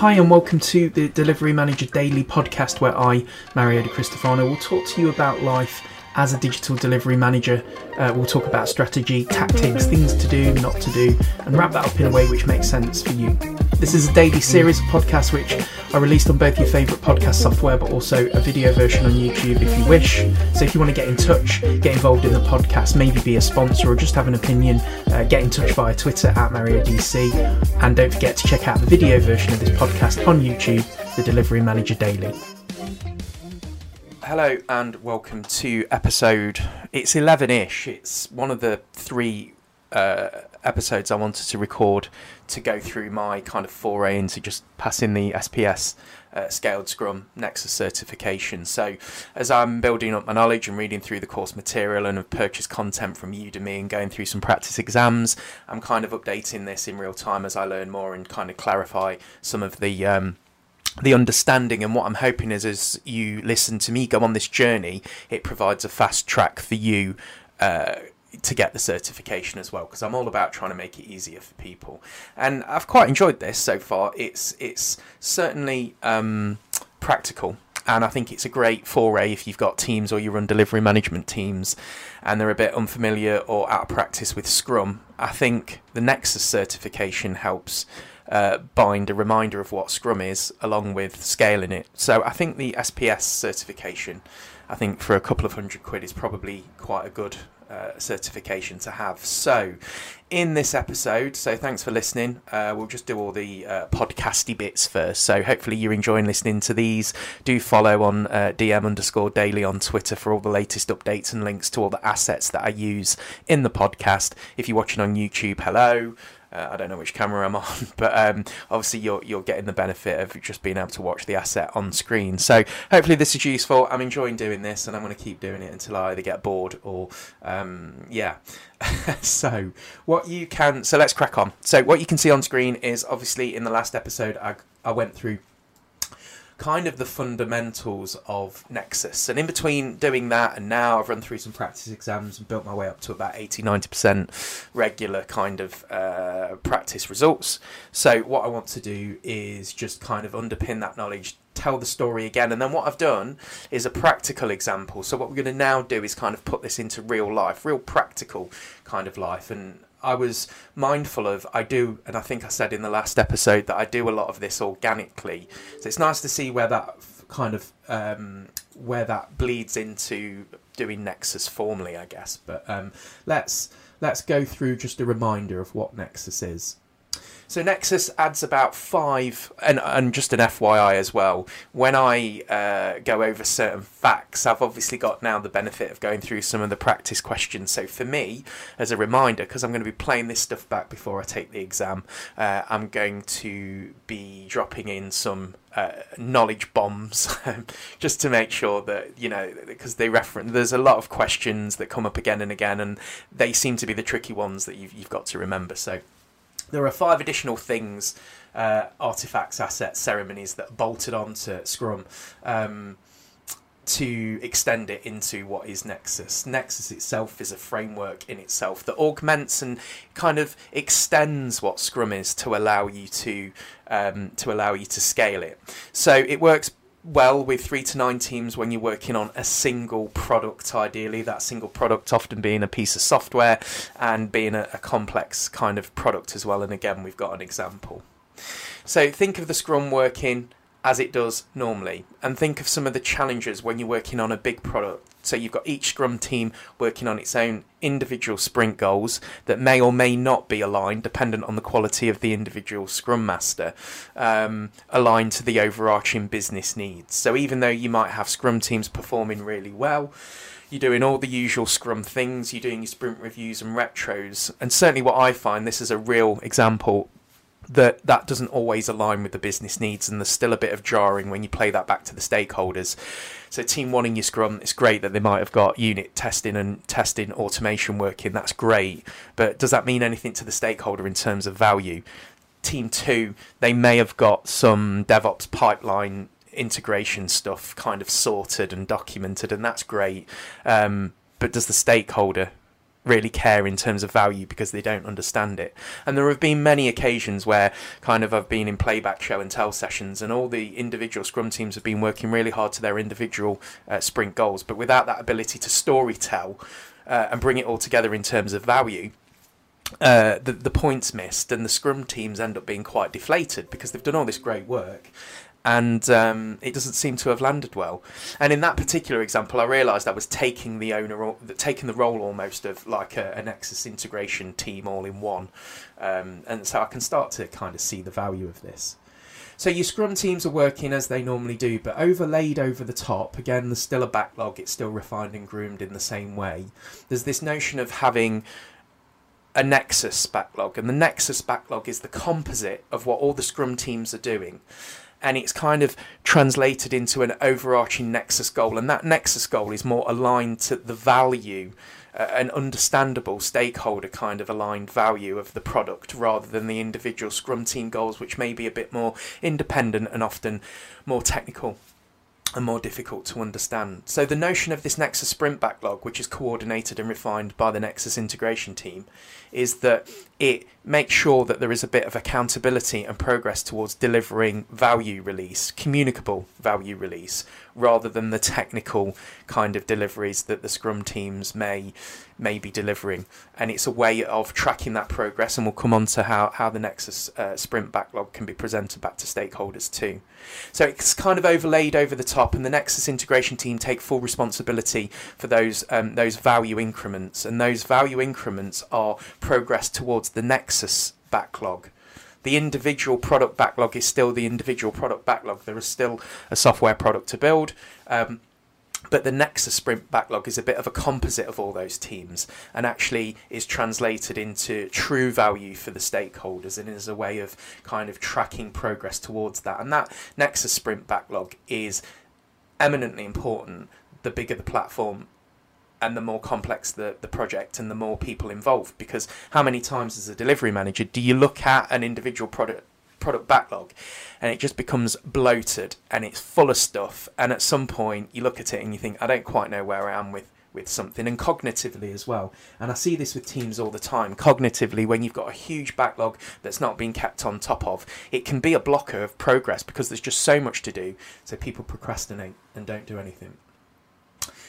Hi and welcome to the Delivery Manager Daily podcast, where I, Marietta Cristofano, will talk to you about life as a digital delivery manager. We'll talk about strategy, tactics, things to do, not to do, and wrap that up in a way which makes sense for you. This is a daily series of podcasts which are released on both your favourite podcast software, but also a video version on YouTube if you wish. So if you want to get in touch, get involved in the podcast, maybe be a sponsor or just have an opinion, get in touch via Twitter at Mario DC. And don't forget to check out the video version of this podcast on YouTube, The Delivery Manager Daily. Hello and welcome to episode, it's 11-ish, it's one of the three episodes I wanted to record to go through my kind of foray into just passing the SPS Scaled Scrum Nexus certification. So as I'm building up my knowledge and reading through the course material and have purchased content from Udemy and going through some practice exams, I'm kind of updating this in real time as I learn more and kind of clarify some of the understanding. And what I'm hoping is, as you listen to me go on this journey, it provides a fast track for you to get the certification as well, because I'm all about trying to make it easier for people. And I've quite enjoyed this so far. It's certainly practical, and I think it's a great foray if you've got teams or you run delivery management teams and they're a bit unfamiliar or out of practice with Scrum. I think the Nexus certification helps bind a reminder of what Scrum is along with scaling it. So I think the SPS certification, I think for a couple of £100 is probably quite a good certification to have. So in this episode, so thanks for listening. We'll just do all the podcasty bits first. So hopefully you're enjoying listening to these. Do follow on DM_daily on Twitter for all the latest updates and links to all the assets that I use in the podcast. If you're watching on YouTube, hello. I don't know which camera I'm on, but obviously you're getting the benefit of just being able to watch the asset on screen. So hopefully this is useful. I'm enjoying doing this, and I'm going to keep doing it until I either get bored or So let's crack on. So what you can see on screen is, obviously in the last episode I went through kind of the fundamentals of Nexus, and in between doing that and now I've run through some practice exams and built my way up to about 80-90% regular kind of practice results. So what I want to do is just kind of underpin that knowledge, tell the story again, and then what I've done is a practical example. So what we're going to now do is kind of put this into real life, real practical kind of life. And I was mindful of, and I think I said in the last episode that I do a lot of this organically. So it's nice to see where that kind of, where that bleeds into doing Nexus formally, I guess. But let's go through just a reminder of what Nexus is. So Nexus adds about five, and just an FYI as well, when I go over certain facts, I've obviously got now the benefit of going through some of the practice questions. So for me, as a reminder, because I'm going to be playing this stuff back before I take the exam, I'm going to be dropping in some knowledge bombs just to make sure that, you know, because there's a lot of questions that come up again and again, and they seem to be the tricky ones that you've got to remember. So there are five additional things, artifacts, assets, ceremonies, that are bolted onto Scrum to extend it into what is Nexus. Nexus itself is a framework in itself that augments and kind of extends what Scrum is to allow you to scale it. So it works well with 3 to 9 teams when you're working on a single product, ideally, that single product often being a piece of software and being a complex kind of product as well. And again, we've got an example. So think of the Scrum working as it does normally, and think of some of the challenges when you're working on a big product. So you've got each Scrum team working on its own individual sprint goals that may or may not be aligned, dependent on the quality of the individual Scrum Master, aligned to the overarching business needs. So even though you might have Scrum teams performing really well, you're doing all the usual Scrum things, you're doing your sprint reviews and retros, and certainly what I find, this is a real example, that doesn't always align with the business needs, and there's still a bit of jarring when you play that back to the stakeholders. So team one in your Scrum, it's great that they might have got unit testing and testing automation working, that's great, but does that mean anything to the stakeholder in terms of value? Team two, they may have got some DevOps pipeline integration stuff kind of sorted and documented, and that's great, but does the stakeholder really care in terms of value because they don't understand it. And there have been many occasions where kind of I've been in playback show and tell sessions, and all the individual Scrum teams have been working really hard to their individual sprint goals, but without that ability to story tell and bring it all together in terms of value, the point's missed, and the Scrum teams end up being quite deflated because they've done all this great work, and it doesn't seem to have landed well. And in that particular example, I realised I was taking the role almost of like a Nexus integration team all in one. And so I can start to kind of see the value of this. So your Scrum teams are working as they normally do, but overlaid over the top, again, there's still a backlog. It's still refined and groomed in the same way. There's this notion of having a Nexus backlog, and the Nexus backlog is the composite of what all the Scrum teams are doing. And it's kind of translated into an overarching Nexus goal. And that Nexus goal is more aligned to the value, an understandable stakeholder kind of aligned value of the product, rather than the individual Scrum team goals, which may be a bit more independent and often more technical and more difficult to understand. So the notion of this Nexus sprint backlog, which is coordinated and refined by the Nexus integration team, is that it makes sure that there is a bit of accountability and progress towards delivering value release, communicable value release, rather than the technical kind of deliveries that the Scrum teams may be delivering. And it's a way of tracking that progress, and we'll come on to how the Nexus sprint backlog can be presented back to stakeholders too. So it's kind of overlaid over the top, and the Nexus integration team take full responsibility for those value increments, and those value increments are progress towards the Nexus backlog. The individual product backlog is still the individual product backlog. There is still a software product to build, but the Nexus sprint backlog is a bit of a composite of all those teams, and actually is translated into true value for the stakeholders, and is a way of kind of tracking progress towards that. And that Nexus sprint backlog is eminently important. The bigger the platform, and the more complex the project, and the more people involved, because how many times as a delivery manager do you look at an individual product backlog and it just becomes bloated and it's full of stuff, and at some point you look at it and you think, I don't quite know where I am with something. And cognitively as well, and I see this with teams all the time, cognitively, when you've got a huge backlog that's not being kept on top of, it can be a blocker of progress because there's just so much to do, so people procrastinate and don't do anything.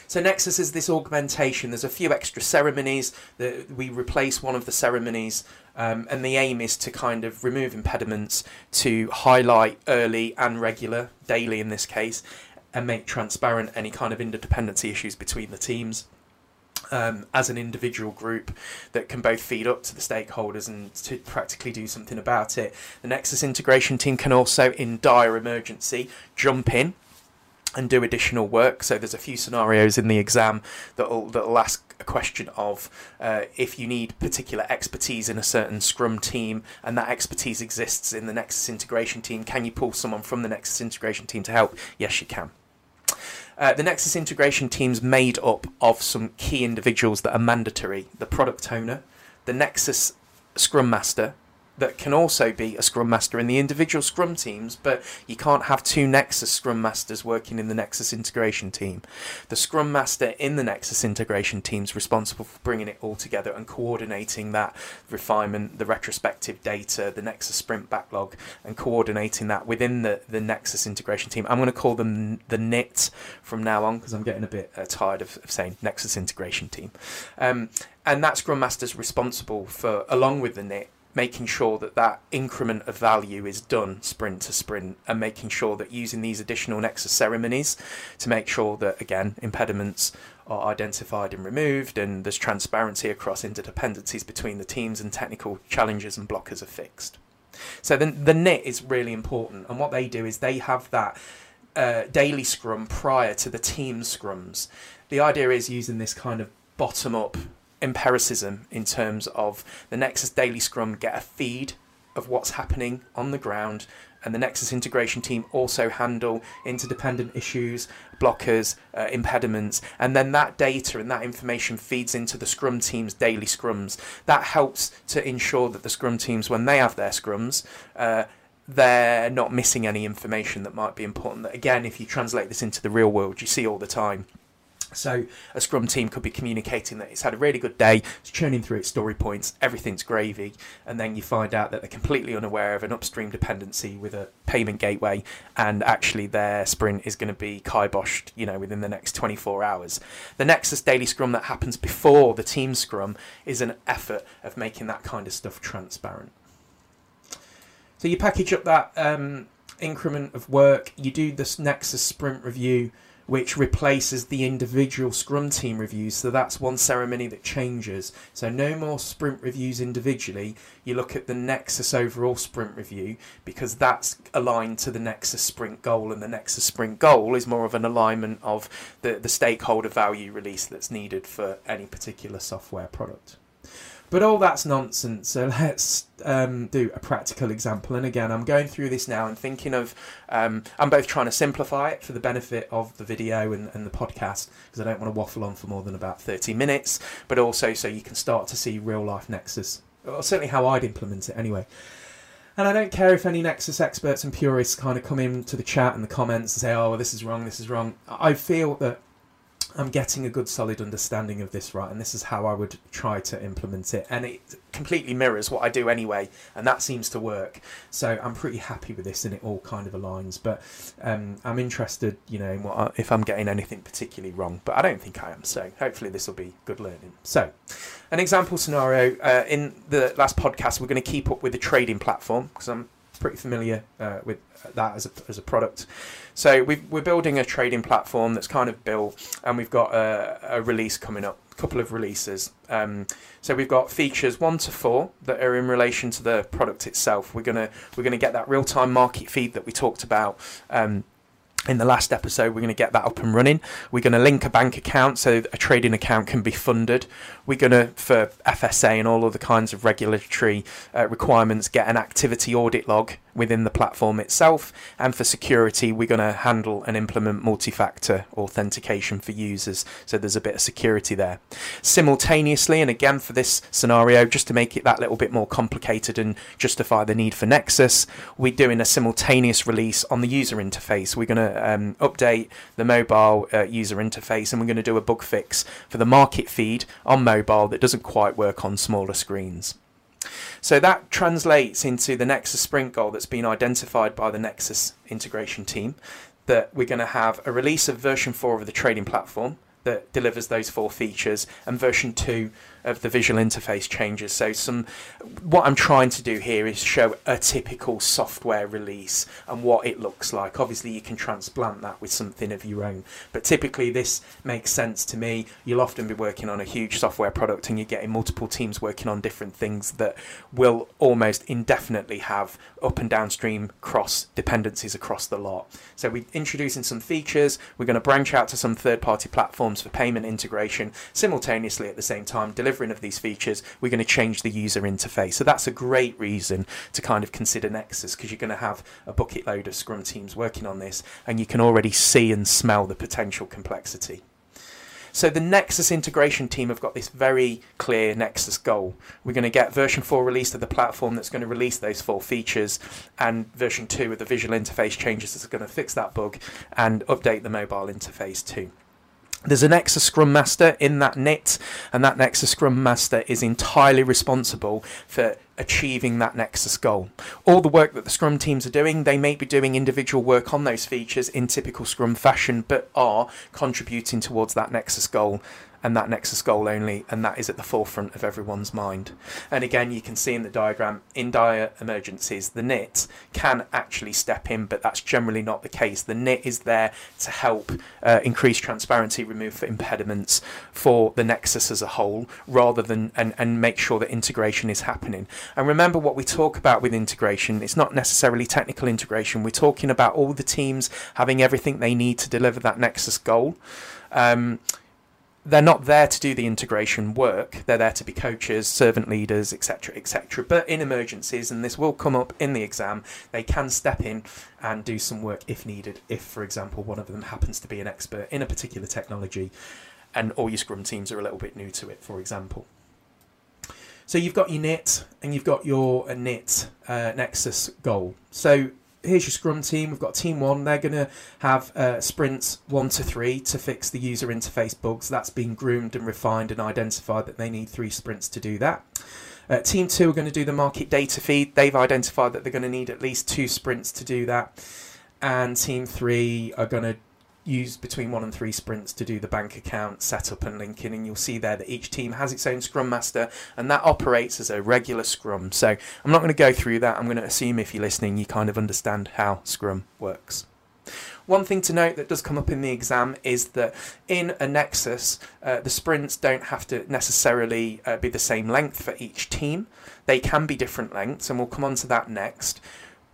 So Nexus is this augmentation. There's a few extra ceremonies that we replace one of the ceremonies, and the aim is to kind of remove impediments, to highlight early and regular, daily in this case, and make transparent any kind of interdependency issues between the teams as an individual group that can both feed up to the stakeholders and to practically do something about it. The Nexus integration team can also, in dire emergency, jump in and do additional work. So there's a few scenarios in the exam that'll ask a question of if you need particular expertise in a certain Scrum team, and that expertise exists in the Nexus integration team, can you pull someone from the Nexus integration team to help? Yes, you can. The Nexus integration team's made up of some key individuals that are mandatory: the product owner, the Nexus Scrum Master, that can also be a Scrum Master in the individual Scrum teams, but you can't have two Nexus Scrum Masters working in the Nexus integration team. The Scrum Master in the Nexus integration team is responsible for bringing it all together and coordinating that refinement, the retrospective data, the Nexus sprint backlog, and coordinating that within the Nexus integration team. I'm going to call them the NIT from now on, because I'm getting a bit tired of saying Nexus integration team. And that Scrum Master is responsible for, along with the NIT, making sure that increment of value is done sprint to sprint, and making sure that using these additional Nexus ceremonies to make sure that, again, impediments are identified and removed, and there's transparency across interdependencies between the teams, and technical challenges and blockers are fixed. So then the NIT is really important, and what they do is they have that daily scrum prior to the team scrums. The idea is using this kind of bottom-up empiricism in terms of the Nexus daily scrum get a feed of what's happening on the ground, and the Nexus integration team also handle interdependent issues, blockers, impediments, and then that data and that information feeds into the Scrum team's daily scrums. That helps to ensure that the Scrum teams, when they have their scrums, they're not missing any information that might be important. That, again, if you translate this into the real world, you see all the time. So a Scrum team could be communicating that it's had a really good day, it's churning through its story points, everything's gravy, and then you find out that they're completely unaware of an upstream dependency with a payment gateway, and actually their sprint is going to be kiboshed, you know, within the next 24 hours. The Nexus Daily Scrum that happens before the team Scrum is an effort of making that kind of stuff transparent. So you package up that increment of work, you do this Nexus sprint review, which replaces the individual Scrum team reviews. So that's one ceremony that changes. So no more sprint reviews individually. You look at the Nexus overall sprint review because that's aligned to the Nexus sprint goal, and the Nexus sprint goal is more of an alignment of the stakeholder value release that's needed for any particular software product. But all that's nonsense, so let's do a practical example. And again, I'm going through this now and thinking of, I'm both trying to simplify it for the benefit of the video and the podcast, because I don't want to waffle on for more than about 30 minutes, but also so you can start to see real life Nexus, or certainly how I'd implement it anyway. And I don't care if any Nexus experts and purists kind of come into the chat and the comments and say, oh, well, this is wrong, this is wrong. I feel that I'm getting a good solid understanding of this, right? And this is how I would try to implement it. And it completely mirrors what I do anyway. And that seems to work. So I'm pretty happy with this and it all kind of aligns. But I'm interested, you know, in what if I'm getting anything particularly wrong. But I don't think I am. So hopefully this will be good learning. So an example scenario. In the last podcast, we're going to keep up with the trading platform because I'm pretty familiar with that as a product. So we're building a trading platform that's kind of built, and we've got a release coming up, a couple of releases. So we've got features 1 to 4 that are in relation to the product itself. We're gonna get that real-time market feed that we talked about in the last episode. We're going to get that up and running. We're going to link a bank account so a trading account can be funded. We're going to, for FSA and all other kinds of regulatory requirements, get an activity audit log within the platform itself. And for security, we're going to handle and implement multi-factor authentication for users. So there's a bit of security there. Simultaneously, and again for this scenario, just to make it that little bit more complicated and justify the need for Nexus, we're doing a simultaneous release on the user interface. We're going to update the mobile user interface, and we're going to do a bug fix for the market feed on mobile that doesn't quite work on smaller screens. So that translates into the Nexus sprint goal that's been identified by the Nexus integration team, that we're going to have a release of version 4 of the trading platform that delivers those 4 features, and version 2 of the visual interface changes. So what I'm trying to do here is show a typical software release and what it looks like. Obviously you can transplant that with something of your own, but typically this makes sense to me. You'll often be working on a huge software product and you're getting multiple teams working on different things that will almost indefinitely have up and downstream cross dependencies across the lot. So we're introducing some features, we're going to branch out to some third-party platforms for payment integration, simultaneously at the same time delivering of these features, we're going to change the user interface. So that's a great reason to kind of consider Nexus, because you're going to have a bucket load of Scrum teams working on this, and you can already see and smell the potential complexity. So the Nexus integration team have got this very clear Nexus goal. We're going to get version 4 released of the platform that's going to release those 4 features, and version 2 of the visual interface changes that's going to fix that bug and update the mobile interface too. There's a Nexus Scrum Master in that knit, and that Nexus Scrum Master is entirely responsible for achieving that Nexus goal. All the work that the Scrum teams are doing, they may be doing individual work on those features in typical Scrum fashion, but are contributing towards that Nexus goal, and that Nexus goal only, and that is at the forefront of everyone's mind. And again, you can see in the diagram, in dire emergencies, the NIT can actually step in, but that's generally not the case. The NIT is there to help increase transparency, remove impediments for the Nexus as a whole, rather than and make sure that integration is happening. And remember what we talk about with integration, it's not necessarily technical integration. We're talking about all the teams having everything they need to deliver that Nexus goal. They're not there to do the integration work. They're there to be coaches, servant leaders, etc., etc. But in emergencies, and this will come up in the exam, they can step in and do some work if needed. If, for example, one of them happens to be an expert in a particular technology and all your Scrum teams are a little bit new to it, for example. So you've got your NIT and you've got your NIT Nexus goal. So here's your Scrum team. We've got team one. They're going to have sprints 1 to 3 to fix the user interface bugs. That's been groomed and refined and identified that they need 3 sprints to do that. Team 2 are going to do the market data feed. They've identified that they're going to need at least 2 sprints to do that. And team 3 are going to use between 1 and 3 sprints to do the bank account setup and linking. And you'll see there that each team has its own Scrum Master, and that operates as a regular Scrum. So I'm not going to go through that. I'm going to assume if you're listening, you kind of understand how Scrum works. One thing to note that does come up in the exam is that in a Nexus, the sprints don't have to necessarily be the same length for each team. They can be different lengths, and we'll come on to that next.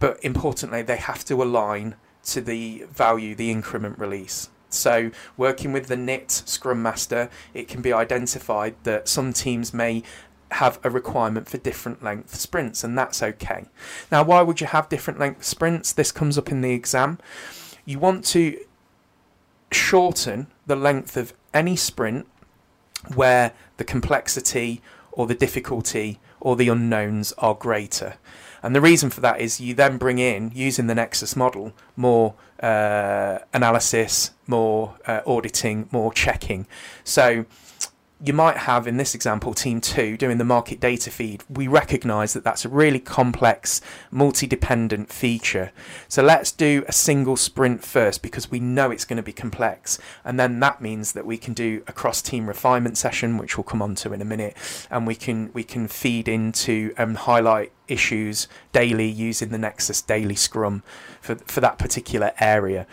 But importantly, they have to align to the value, the increment release. So working with the NIT Scrum Master, it can be identified that some teams may have a requirement for different length sprints, and that's okay. Now, why would you have different length sprints? This comes up in the exam. You want to shorten the length of any sprint where the complexity or the difficulty or the unknowns are greater. And the reason for that is you then bring in, using the Nexus model, more analysis, more auditing, more checking. So you might have, in this example, team 2 doing the market data feed. We recognise that that's a really complex, multi-dependent feature. So let's do a single sprint first because we know it's going to be complex. And then that means that we can do a cross-team refinement session, which we'll come on to in a minute. And we can feed into and highlight issues daily using the Nexus Daily Scrum for that particular area.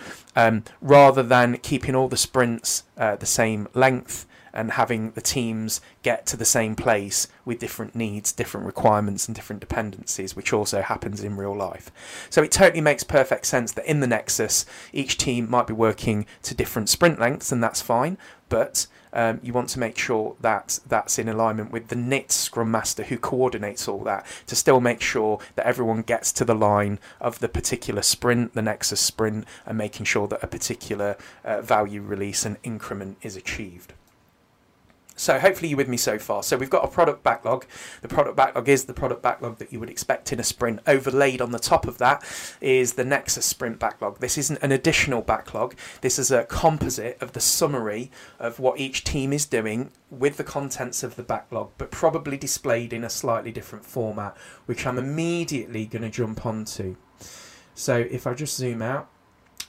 Rather than keeping all the sprints the same length, and having the teams get to the same place with different needs, different requirements and different dependencies, which also happens in real life. So it totally makes perfect sense that in the Nexus, each team might be working to different sprint lengths, and that's fine. But you want to make sure that that's in alignment with the NIT Scrum Master who coordinates all that to still make sure that everyone gets to the line of the particular sprint, the Nexus sprint, and making sure that a particular value release and increment is achieved. So hopefully you're with me so far. So we've got a product backlog. The product backlog is the product backlog that you would expect in a sprint. Overlaid on the top of that is the Nexus sprint backlog. This isn't an additional backlog. This is a composite of the summary of what each team is doing with the contents of the backlog, but probably displayed in a slightly different format, which I'm immediately going to jump onto. So if I just zoom out,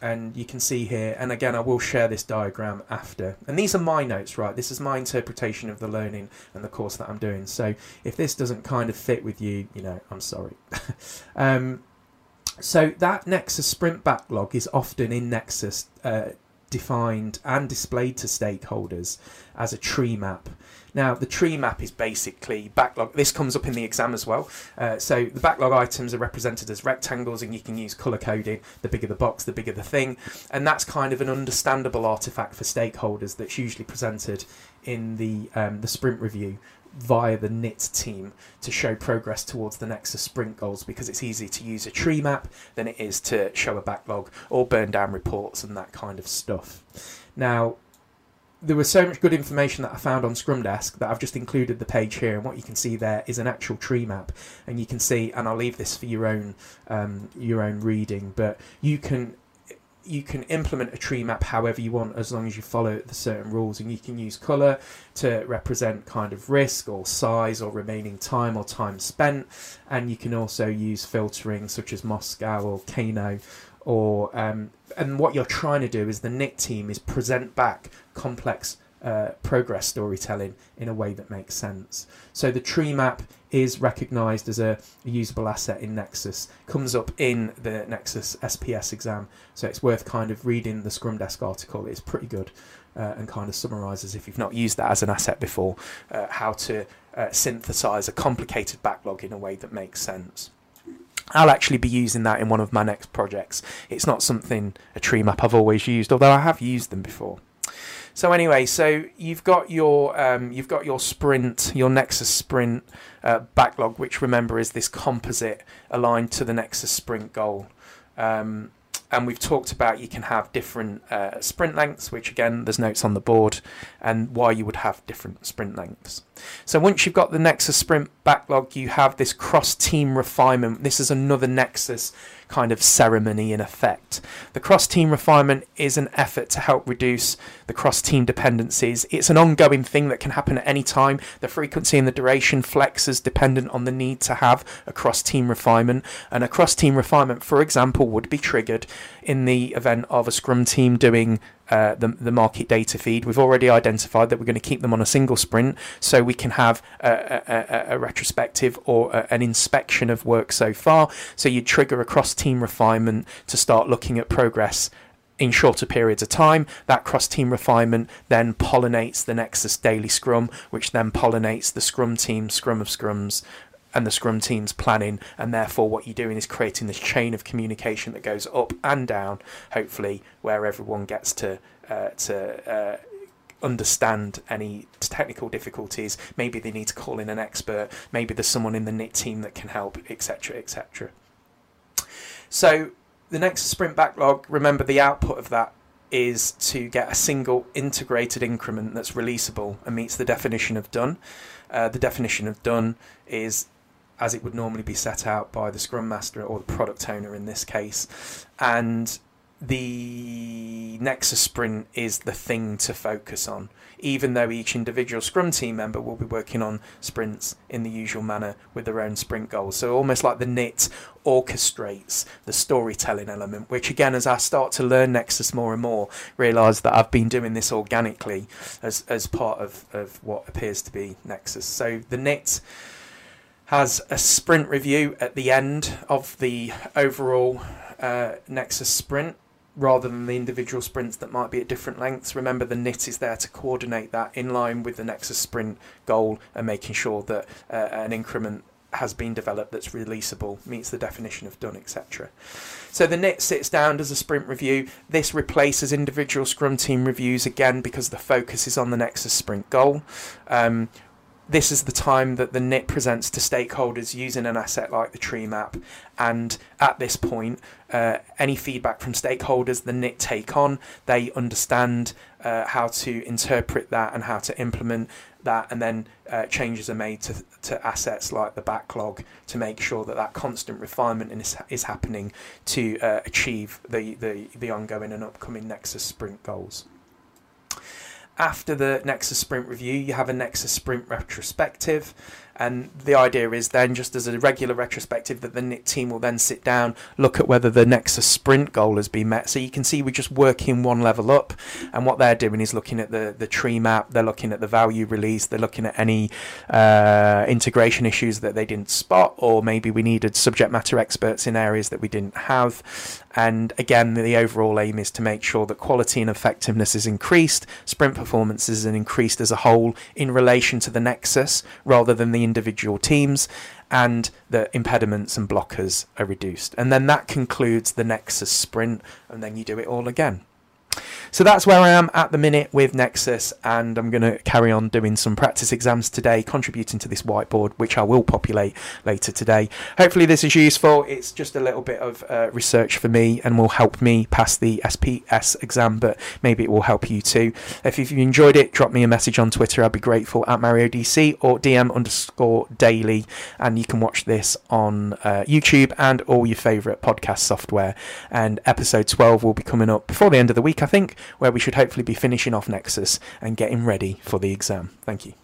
and you can see here, and again, I will share this diagram after. And these are my notes, right? This is my interpretation of the learning and the course that I'm doing. So if this doesn't kind of fit with you, you know, I'm sorry. So that Nexus sprint backlog is often in Nexus defined and displayed to stakeholders as a tree map. Now, the tree map is basically backlog. This comes up in the exam as well. So the backlog items are represented as rectangles, and you can use colour coding. The bigger the box, the bigger the thing. And that's kind of an understandable artifact for stakeholders that's usually presented in the sprint review via the NIT team to show progress towards the Nexus sprint goals, because it's easier to use a tree map than it is to show a backlog or burn down reports and that kind of stuff. Now, there was so much good information that I found on Scrum Desk that I've just included the page here, and what you can see there is an actual tree map. And you can see, and I'll leave this for your own reading, but you can implement a tree map however you want, as long as you follow the certain rules. And you can use colour to represent kind of risk or size or remaining time or time spent. And you can also use filtering such as MoSCoW or Kano. And what you're trying to do is the NIT team is present back complex progress storytelling in a way that makes sense. So the tree map is recognised as a usable asset in Nexus, comes up in the Nexus SPS exam. So it's worth kind of reading the Scrum Desk article. It's pretty good and kind of summarises, if you've not used that as an asset before, how to synthesise a complicated backlog in a way that makes sense. I'll actually be using that in one of my next projects. It's not something, a tree map, I've always used, although I have used them before. So anyway, so you've got your sprint, your Nexus sprint backlog, which remember is this composite aligned to the Nexus sprint goal. And we've talked about you can have different sprint lengths, which again, there's notes on the board, and why you would have different sprint lengths. So once you've got the Nexus sprint backlog, you have this cross-team refinement. This is another Nexus kind of ceremony in effect. The cross-team refinement is an effort to help reduce the cross-team dependencies. It's an ongoing thing that can happen at any time. The frequency and the duration flexes dependent on the need to have a cross-team refinement. And a cross-team refinement, for example, would be triggered in the event of a Scrum team doing the market data feed. We've already identified that we're going to keep them on a single sprint, so we can have a retrospective or an inspection of work so far. So you trigger a cross-team refinement to start looking at progress in shorter periods of time. That cross-team refinement then pollinates the Nexus Daily Scrum, which then pollinates the Scrum team, Scrum of Scrums, and the Scrum team's planning, and therefore what you're doing is creating this chain of communication that goes up and down, hopefully, where everyone gets to understand any technical difficulties. Maybe they need to call in an expert, maybe there's someone in the NIT team that can help, etc., etc. So the next sprint backlog, remember, the output of that is to get a single integrated increment that's releasable and meets the definition of done. The definition of done is as it would normally be set out by the Scrum Master or the product owner in this case. And the Nexus sprint is the thing to focus on, even though each individual Scrum team member will be working on sprints in the usual manner with their own sprint goals. So almost like the NIT orchestrates the storytelling element, which again, as I start to learn Nexus more and more, realise that I've been doing this organically as part of what appears to be Nexus. So the NIT has a sprint review at the end of the overall Nexus sprint, rather than the individual sprints that might be at different lengths. Remember, the NIT is there to coordinate that in line with the Nexus sprint goal and making sure that an increment has been developed that's releasable, meets the definition of done, etc. So the NIT sits down, does a sprint review. This replaces individual Scrum team reviews again because the focus is on the Nexus sprint goal. This is the time that the NIT presents to stakeholders using an asset like the tree map, and at this point any feedback from stakeholders the NIT take on. They understand how to interpret that and how to implement that, and then changes are made to assets like the backlog to make sure that that constant refinement is happening to achieve the ongoing and upcoming Nexus sprint goals. After the Nexus sprint review, you have a Nexus sprint retrospective, and the idea is then, just as a regular retrospective, that the NIT team will then sit down, look at whether the Nexus sprint goal has been met. So you can see we're just working one level up, and what they're doing is looking at the tree map, they're looking at the value release, they're looking at any integration issues that they didn't spot, or maybe we needed subject matter experts in areas that we didn't have. And again, the overall aim is to make sure that quality and effectiveness is increased, sprint performance is increased as a whole in relation to the Nexus rather than the individual teams, and the impediments and blockers are reduced. And then that concludes the Nexus sprint, and then you do it all again. So that's where I am at the minute with Nexus, and I'm going to carry on doing some practice exams today, contributing to this whiteboard, which I will populate later today. Hopefully this is useful. It's just a little bit of research for me and will help me pass the SPS exam, but maybe it will help you too. If you enjoyed it, drop me a message on Twitter. I'd be grateful, at Mario DC or DM_daily, and you can watch this on YouTube and all your favourite podcast software. And episode 12 will be coming up before the end of the week, I think, where we should hopefully be finishing off Nexus and getting ready for the exam. Thank you.